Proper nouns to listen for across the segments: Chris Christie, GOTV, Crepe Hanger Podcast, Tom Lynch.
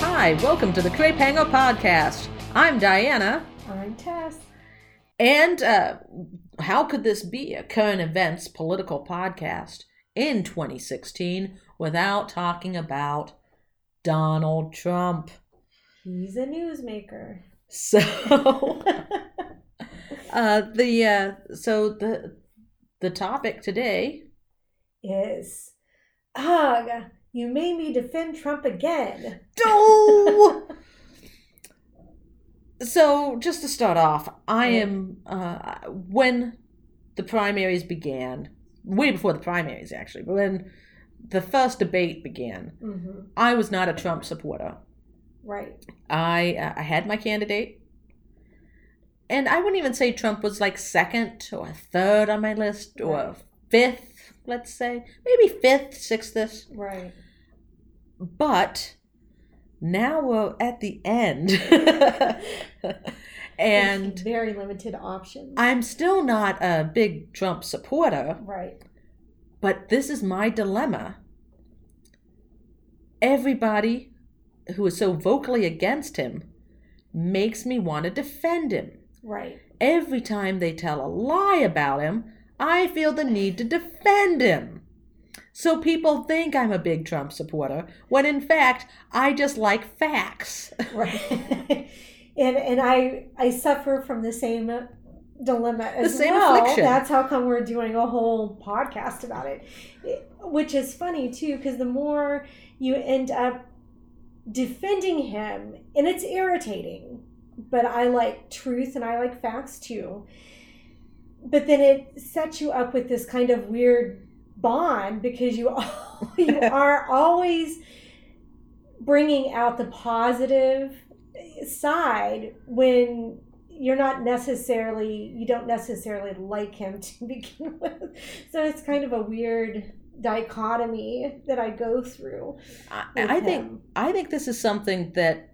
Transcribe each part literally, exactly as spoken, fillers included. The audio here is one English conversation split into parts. Hi, welcome to the Crepe Hanger Podcast. I'm Diana. I'm Tess. And uh, how could this be a current events political podcast in twenty sixteen without talking about Donald Trump? He's a newsmaker. So, uh, the uh, so the the topic today is ugh. You made me defend Trump again. Oh! So, just to start off, I am, uh, when the primaries began, way before the primaries actually, but when the first debate began, mm-hmm. I was not a Trump supporter. Right. I uh, I had my candidate, and I wouldn't even say Trump was like second or third on my list or fifth. Let's say, maybe fifth, sixth. Right. But now we're at the end. And it's very limited options. I'm still not a big Trump supporter. Right. But this is my dilemma. Everybody who is so vocally against him makes me want to defend him. Right. Every time they tell a lie about him, I feel the need to defend him. So people think I'm a big Trump supporter, when in fact, I just like facts. Right. and and I I suffer from the same dilemma as the same well. Affliction. That's how come we're doing a whole podcast about it. it which is funny, too, because the more you end up defending him, and it's irritating, but I like truth and I like facts, too. But then it sets you up with this kind of weird bond because you all, you are always bringing out the positive side when you're not necessarily, you don't necessarily like him to begin with. So it's kind of a weird dichotomy that I go through. I, I think I think this is something that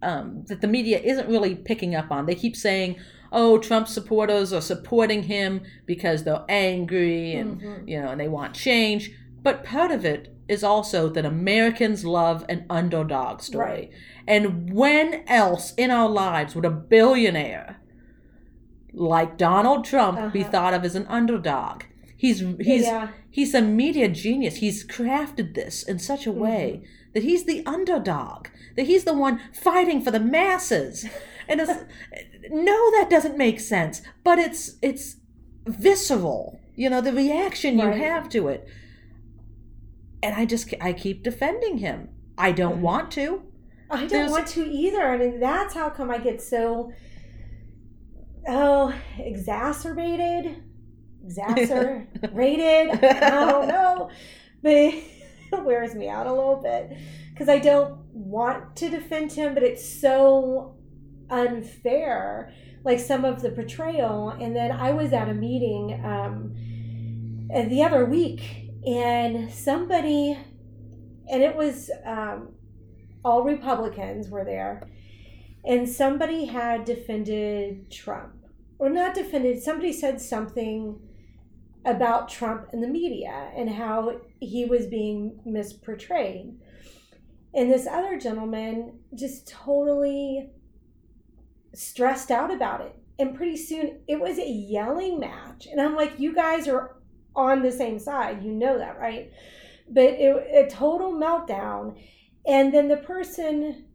um, that the media isn't really picking up on. They keep saying, oh, Trump supporters are supporting him because they're angry and, mm-hmm. you know, and they want change. But part of it is also that Americans love an underdog story. Right. And when else in our lives would a billionaire like Donald Trump uh-huh. be thought of as an underdog? He's he's yeah. he's a media genius. He's crafted this in such a way mm-hmm. that he's the underdog, that he's the one fighting for the masses. And it's, no, that doesn't make sense, but it's it's visceral, you know, the reaction right. you have to it. And I just I keep defending him. I don't mm-hmm. want to. I don't There's, want to either. I mean, that's how come I get so oh exacerbated. Exacerbated. I don't know, but it wears me out a little bit because I don't want to defend him, but it's so unfair, like some of the portrayal. And then I was at a meeting um the other week, and somebody, and it was um all Republicans were there, and somebody had defended Trump, or not defended, somebody said something about Trump in the media and how he was being misportrayed. And this other gentleman just totally stressed out about it. And pretty soon it was a yelling match. And I'm like, you guys are on the same side. You know that, right? But it, a total meltdown. And then the person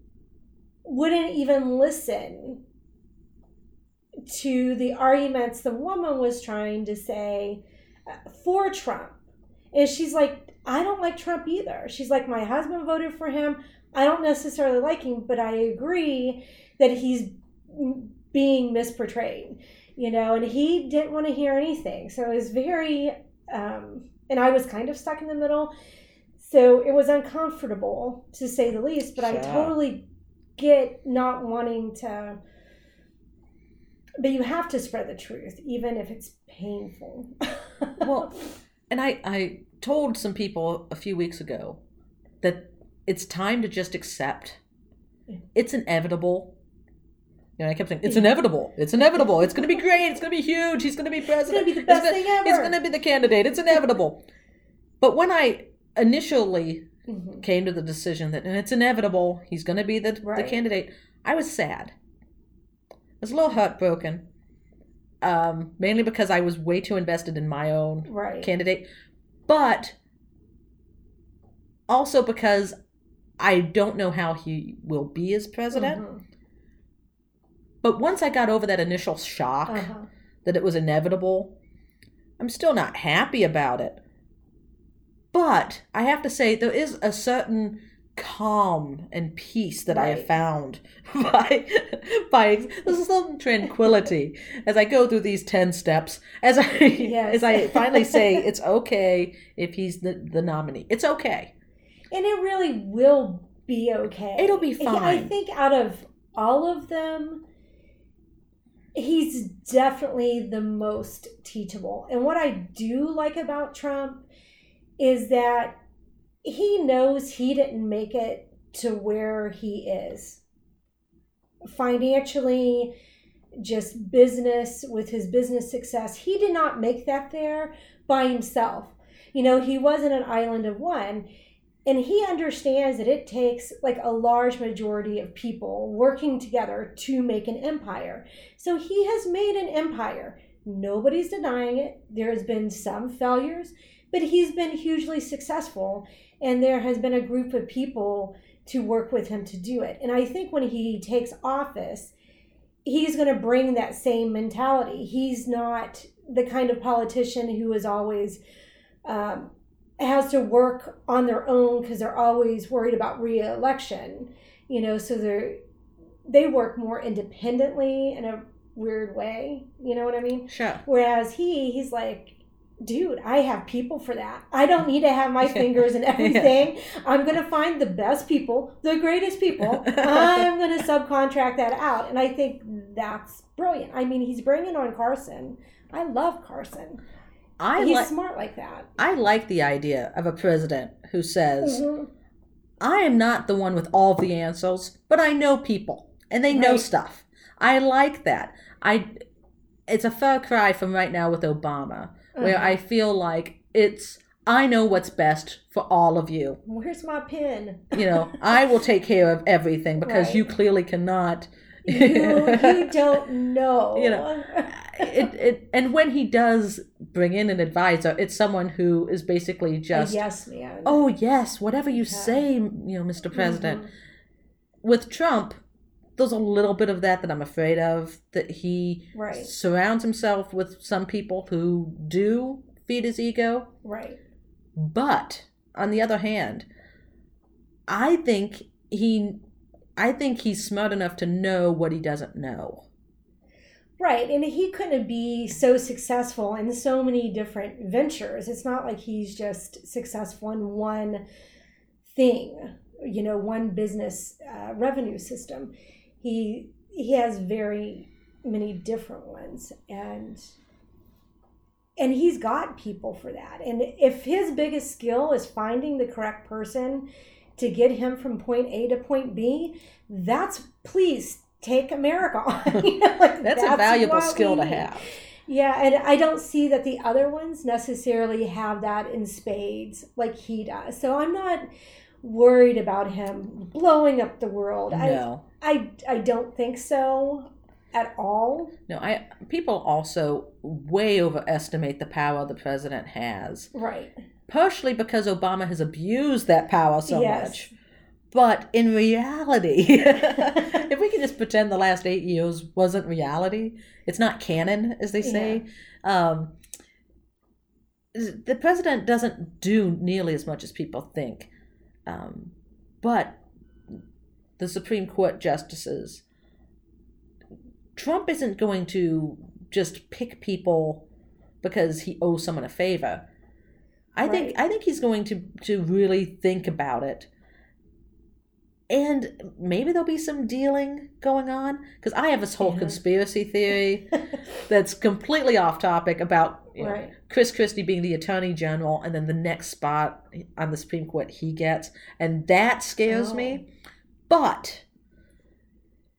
wouldn't even listen to the arguments the woman was trying to say for Trump. And she's like, I don't like Trump either. She's like, my husband voted for him. I don't necessarily like him, but I agree that he's being misportrayed, you know, and he didn't want to hear anything. So it was very, um, and I was kind of stuck in the middle. So it was uncomfortable, to say the least, but yeah. I totally get not wanting to. But you have to spread the truth, even if it's painful. Well, and I, I told some people a few weeks ago that it's time to just accept. It's inevitable. You know, I kept saying, it's yeah. inevitable. It's inevitable. It's going to be great. It's going to be huge. He's going to be president. It's going to be the best gonna, thing ever. He's going to be the candidate. It's inevitable. But when I initially mm-hmm. came to the decision that and it's inevitable, he's going to be the, right. the candidate, I was sad. I was a little heartbroken, um, mainly because I was way too invested in my own right. candidate. But also because I don't know how he will be as president. Mm-hmm. But once I got over that initial shock uh-huh. that it was inevitable, I'm still not happy about it. But I have to say, there is a certain calm and peace that right. I have found by, by there's a certain tranquility as I go through these ten steps. As I yes. as I finally say, it's okay if he's the, the nominee. It's okay. And it really will be okay. It'll be fine. I think out of all of them, he's definitely the most teachable. And what I do like about Trump is that he knows he didn't make it to where he is financially, just business, with his business success. He did not make that there by himself. You know, he wasn't an island of one. And he understands that it takes like a large majority of people working together to make an empire. So he has made an empire. Nobody's denying it. There has been some failures, but he's been hugely successful. And there has been a group of people to work with him to do it. And I think when he takes office, he's going to bring that same mentality. He's not the kind of politician who is always... Um, has to work on their own because they're always worried about re-election, you know, so they're, they work more independently in a weird way, you know what I mean? Sure. Whereas he, he's like, dude, I have people for that. I don't need to have my fingers in everything. Yeah. I'm going to find the best people, the greatest people. I'm going to subcontract that out. And I think that's brilliant. I mean, he's bringing on Carson. I love Carson. I He's li- smart like that. I like the idea of a president who says, mm-hmm. I am not the one with all the answers, but I know people, and they right. know stuff. I like that. I. It's a far cry from right now with Obama, mm-hmm. where I feel like it's, I know what's best for all of you. Where's my pen? You know, I will take care of everything because right. you clearly cannot... You, you don't know. You know, it, it, and when he does bring in an advisor, it's someone who is basically just, a yes, man. Oh, yes, whatever you yeah. say, you know, Mister President. Mm-hmm. With Trump, there's a little bit of that that I'm afraid of, that he right. surrounds himself with some people who do feed his ego. Right. But on the other hand, I think he... I think he's smart enough to know what he doesn't know. Right. And he couldn't be so successful in so many different ventures. It's not like he's just successful in one thing, you know, one business uh, revenue system. He he has very many different ones. And and he's got people for that. And if his biggest skill is finding the correct person to get him from point A to point B, that's please take America on. You know, like, that's, that's a valuable skill to have. Yeah, and I don't see that the other ones necessarily have that in spades like he does. So I'm not worried about him blowing up the world. No. I, I, I don't think so at all. No, I people also way overestimate the power the president has. Right. Partially because Obama has abused that power so yes. much. But in reality, if we can just pretend the last eight years wasn't reality, it's not canon, as they say, yeah. um, the president doesn't do nearly as much as people think. Um, but the Supreme Court justices, Trump isn't going to just pick people because he owes someone a favor. I right. think I think he's going to, to really think about it. And maybe there'll be some dealing going on. Because I have this whole yeah. conspiracy theory that's completely off topic about you right. know, Chris Christie being the attorney general and then the next spot on the Supreme Court he gets. And that scares oh. me. But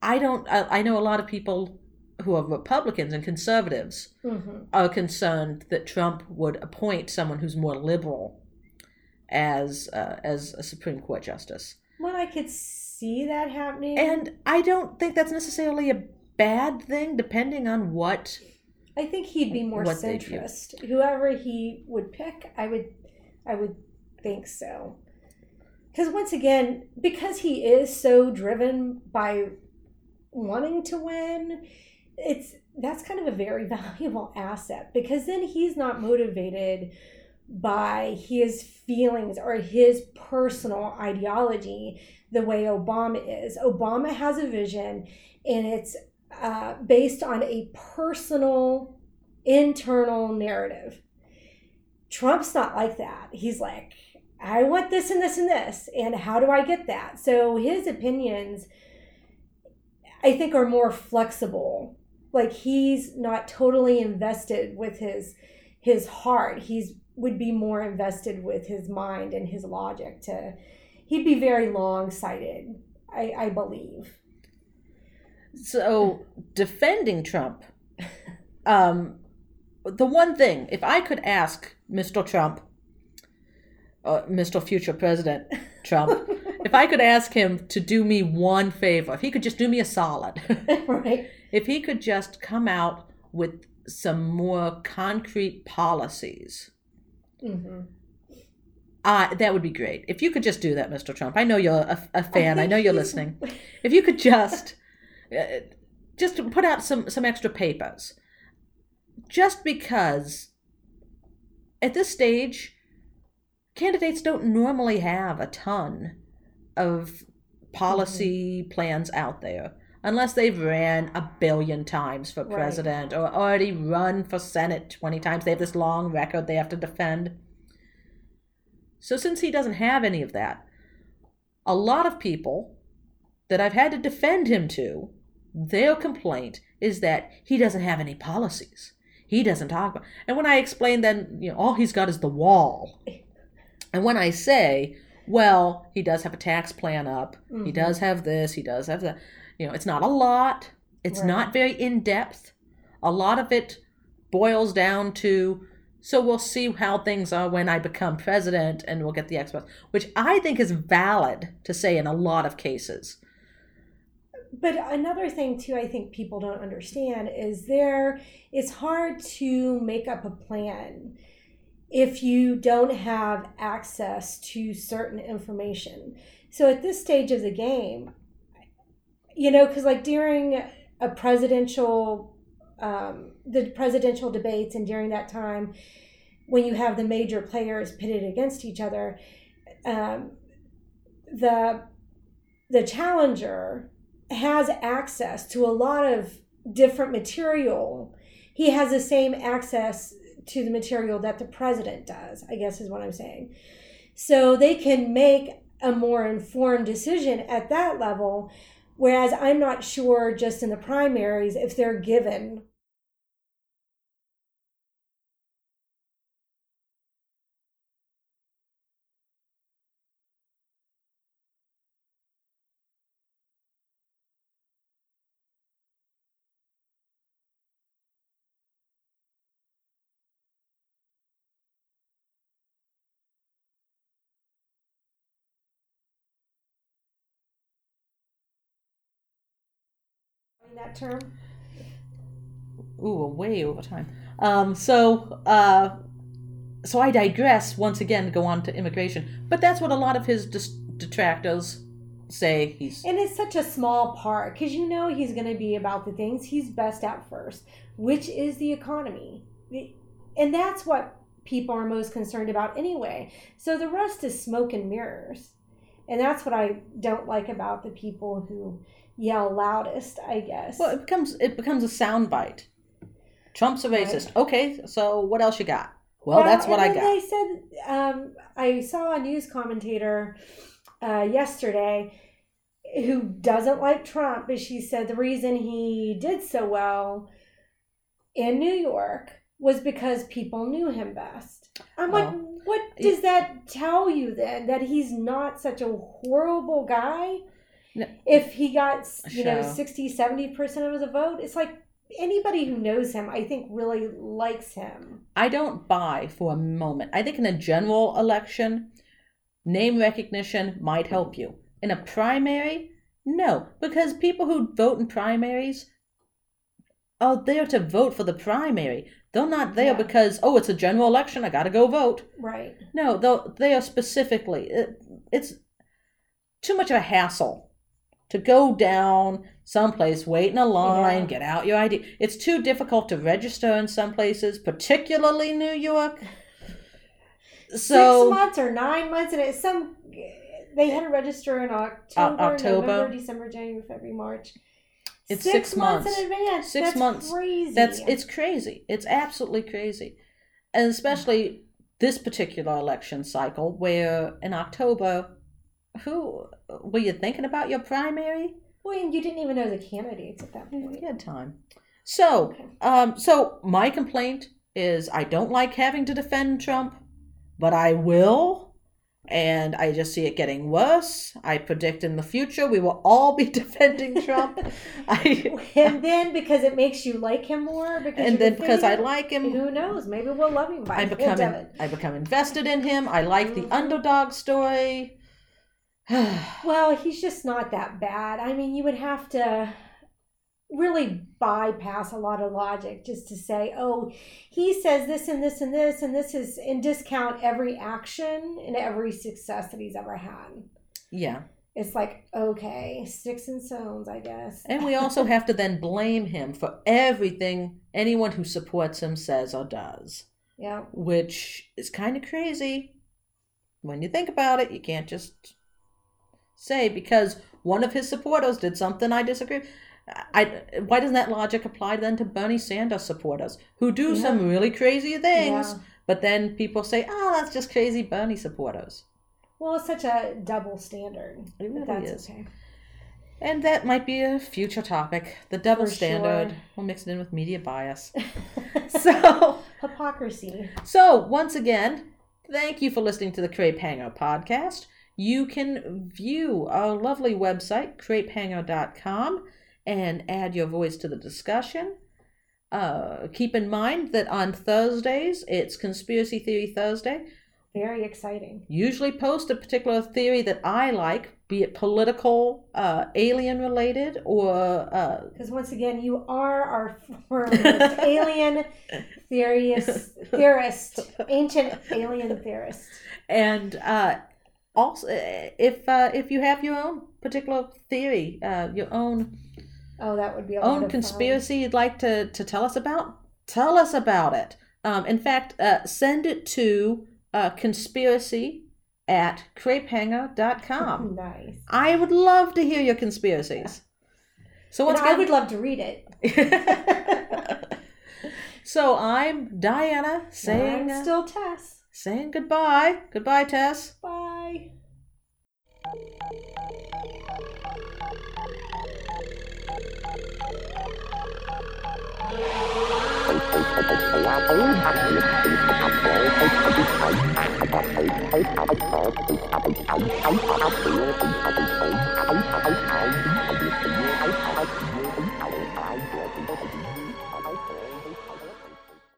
I don't, I, I know a lot of people who are Republicans and conservatives mm-hmm. are concerned that Trump would appoint someone who's more liberal as uh, as a Supreme Court justice. Well, I could see that happening. And I don't think that's necessarily a bad thing, depending on what... I think he'd be more centrist. Whoever he would pick, I would I would think so. Because once again, because he is so driven by wanting to win, it's that's kind of a very valuable asset, because then he's not motivated by his feelings or his personal ideology the way Obama is. Obama has a vision, and it's uh, based on a personal, internal narrative. Trump's not like that. He's like, I want this and this and this, and how do I get that? So his opinions, I think, are more flexible. Like, he's not totally invested with his his heart. He's would be more invested with his mind and his logic. To, he'd be very long-sighted, I, I believe. So defending Trump, um, the one thing, if I could ask Mister Trump, uh, Mister Future President Trump, if I could ask him to do me one favor, if he could just do me a solid, right? If he could just come out with some more concrete policies, Mm-hmm. Uh, that would be great. If you could just do that, Mister Trump. I know you're a, a fan. I, I know you're listening. If you could just uh, just put out some, some extra papers. Just because at this stage, candidates don't normally have a ton of policy mm-hmm. plans out there. Unless they've ran a billion times for president right. or already run for Senate twenty times. They have this long record they have to defend. So since he doesn't have any of that, a lot of people that I've had to defend him to, their complaint is that he doesn't have any policies. He doesn't talk about. And when I explain then, you know, all he's got is the wall. And when I say, well, he does have a tax plan up. Mm-hmm. He does have this. He does have that. You know, it's not a lot. It's right. not very in-depth. A lot of it boils down to, so we'll see how things are when I become president and we'll get the experts, which I think is valid to say in a lot of cases. But another thing, too, I think people don't understand is there, it's hard to make up a plan if you don't have access to certain information. So at this stage of the game, you know, because like during a presidential, um, the presidential debates and during that time when you have the major players pitted against each other, um, the the challenger has access to a lot of different material. He has the same access to the material that the president does, I guess is what I'm saying. So they can make a more informed decision at that level. Whereas I'm not sure just in the primaries if they're given. That term? Ooh, we're way over time. Um, so, uh, so I digress once again to go on to immigration. But that's what a lot of his detractors say. He's and it's such a small part, because you know he's going to be about the things he's best at first, which is the economy. And that's what people are most concerned about anyway. So the rest is smoke and mirrors. And that's what I don't like about the people who yell loudest, I guess. Well, it becomes it becomes a soundbite. Trump's a racist. Right. Okay, so what else you got? Well, well that's what I got. They said, um, I saw a news commentator uh, yesterday who doesn't like Trump, but she said the reason he did so well in New York was because people knew him best. I'm well, like, what does that tell you then? That he's not such a horrible guy? No. If he got, you sure. know, sixty, seventy percent of the vote, it's like anybody who knows him, I think, really likes him. I don't buy for a moment. I think in a general election, name recognition might help you. In a primary, no, because people who vote in primaries are there to vote for the primary. They're not there yeah. because, oh, it's a general election, I got to go vote. Right. No, they are specifically, it, it's too much of a hassle to go down someplace, wait in a line, yeah. get out your I D. It's too difficult to register in some places, particularly New York. So, Six months or nine months, and it's some... They had to register in October, uh, October, November, December, January, February, March. It's six, six months. months in advance. Six That's months. Crazy. That's it's crazy. It's absolutely crazy, and especially this particular election cycle, where in October, who were you thinking about your primary? Well, and you didn't even know the candidates at that point. You had time. So, okay. um, so my complaint is I don't like having to defend Trump, but I will. And I just see it getting worse. I predict in the future we will all be defending Trump. I, and then because it makes you like him more. Because and then because I like him. Who knows? Maybe we'll love him by I become we'll in, I become invested in him. I like the underdog story. Well, he's just not that bad. I mean, you would have to really bypass a lot of logic just to say, oh, he says this and this and this and this is, and discount every action and every success that he's ever had. Yeah. It's like, okay, sticks and stones, I guess. And we also have to then blame him for everything anyone who supports him says or does. Yeah. Which is kind of crazy. When you think about it, you can't just say, because one of his supporters did something I disagree with. I, why doesn't that logic apply then to Bernie Sanders supporters who do yeah. some really crazy things, yeah. but then people say, oh, that's just crazy Bernie supporters. Well, it's such a double standard. It really that's is. Okay. And that might be a future topic, the double For standard. Sure. We'll mix it in with media bias. So hypocrisy. So once again, thank you for listening to the Crepe Hanger podcast. You can view our lovely website, crepe hanger dot com. And add your voice to the discussion. Uh, keep in mind that on Thursdays, it's Conspiracy Theory Thursday. Very exciting. Usually post a particular theory that I like, be it political, uh, alien related, or... Because uh, once again, you are our foremost alien theorist, theorist, ancient alien theorist. And... Uh, Also, if uh, if you have your own particular theory, uh, your own oh, that would be a own conspiracy fun. You'd like to, to tell us about, tell us about it. Um, in fact, uh, send it to uh, conspiracy at crepe hanger dot com. Nice. I would love to hear your conspiracies. Yeah. So what's I would love to read it. So I'm Diana saying... I'm still Tess. Saying goodbye. Goodbye, Tess. Bye.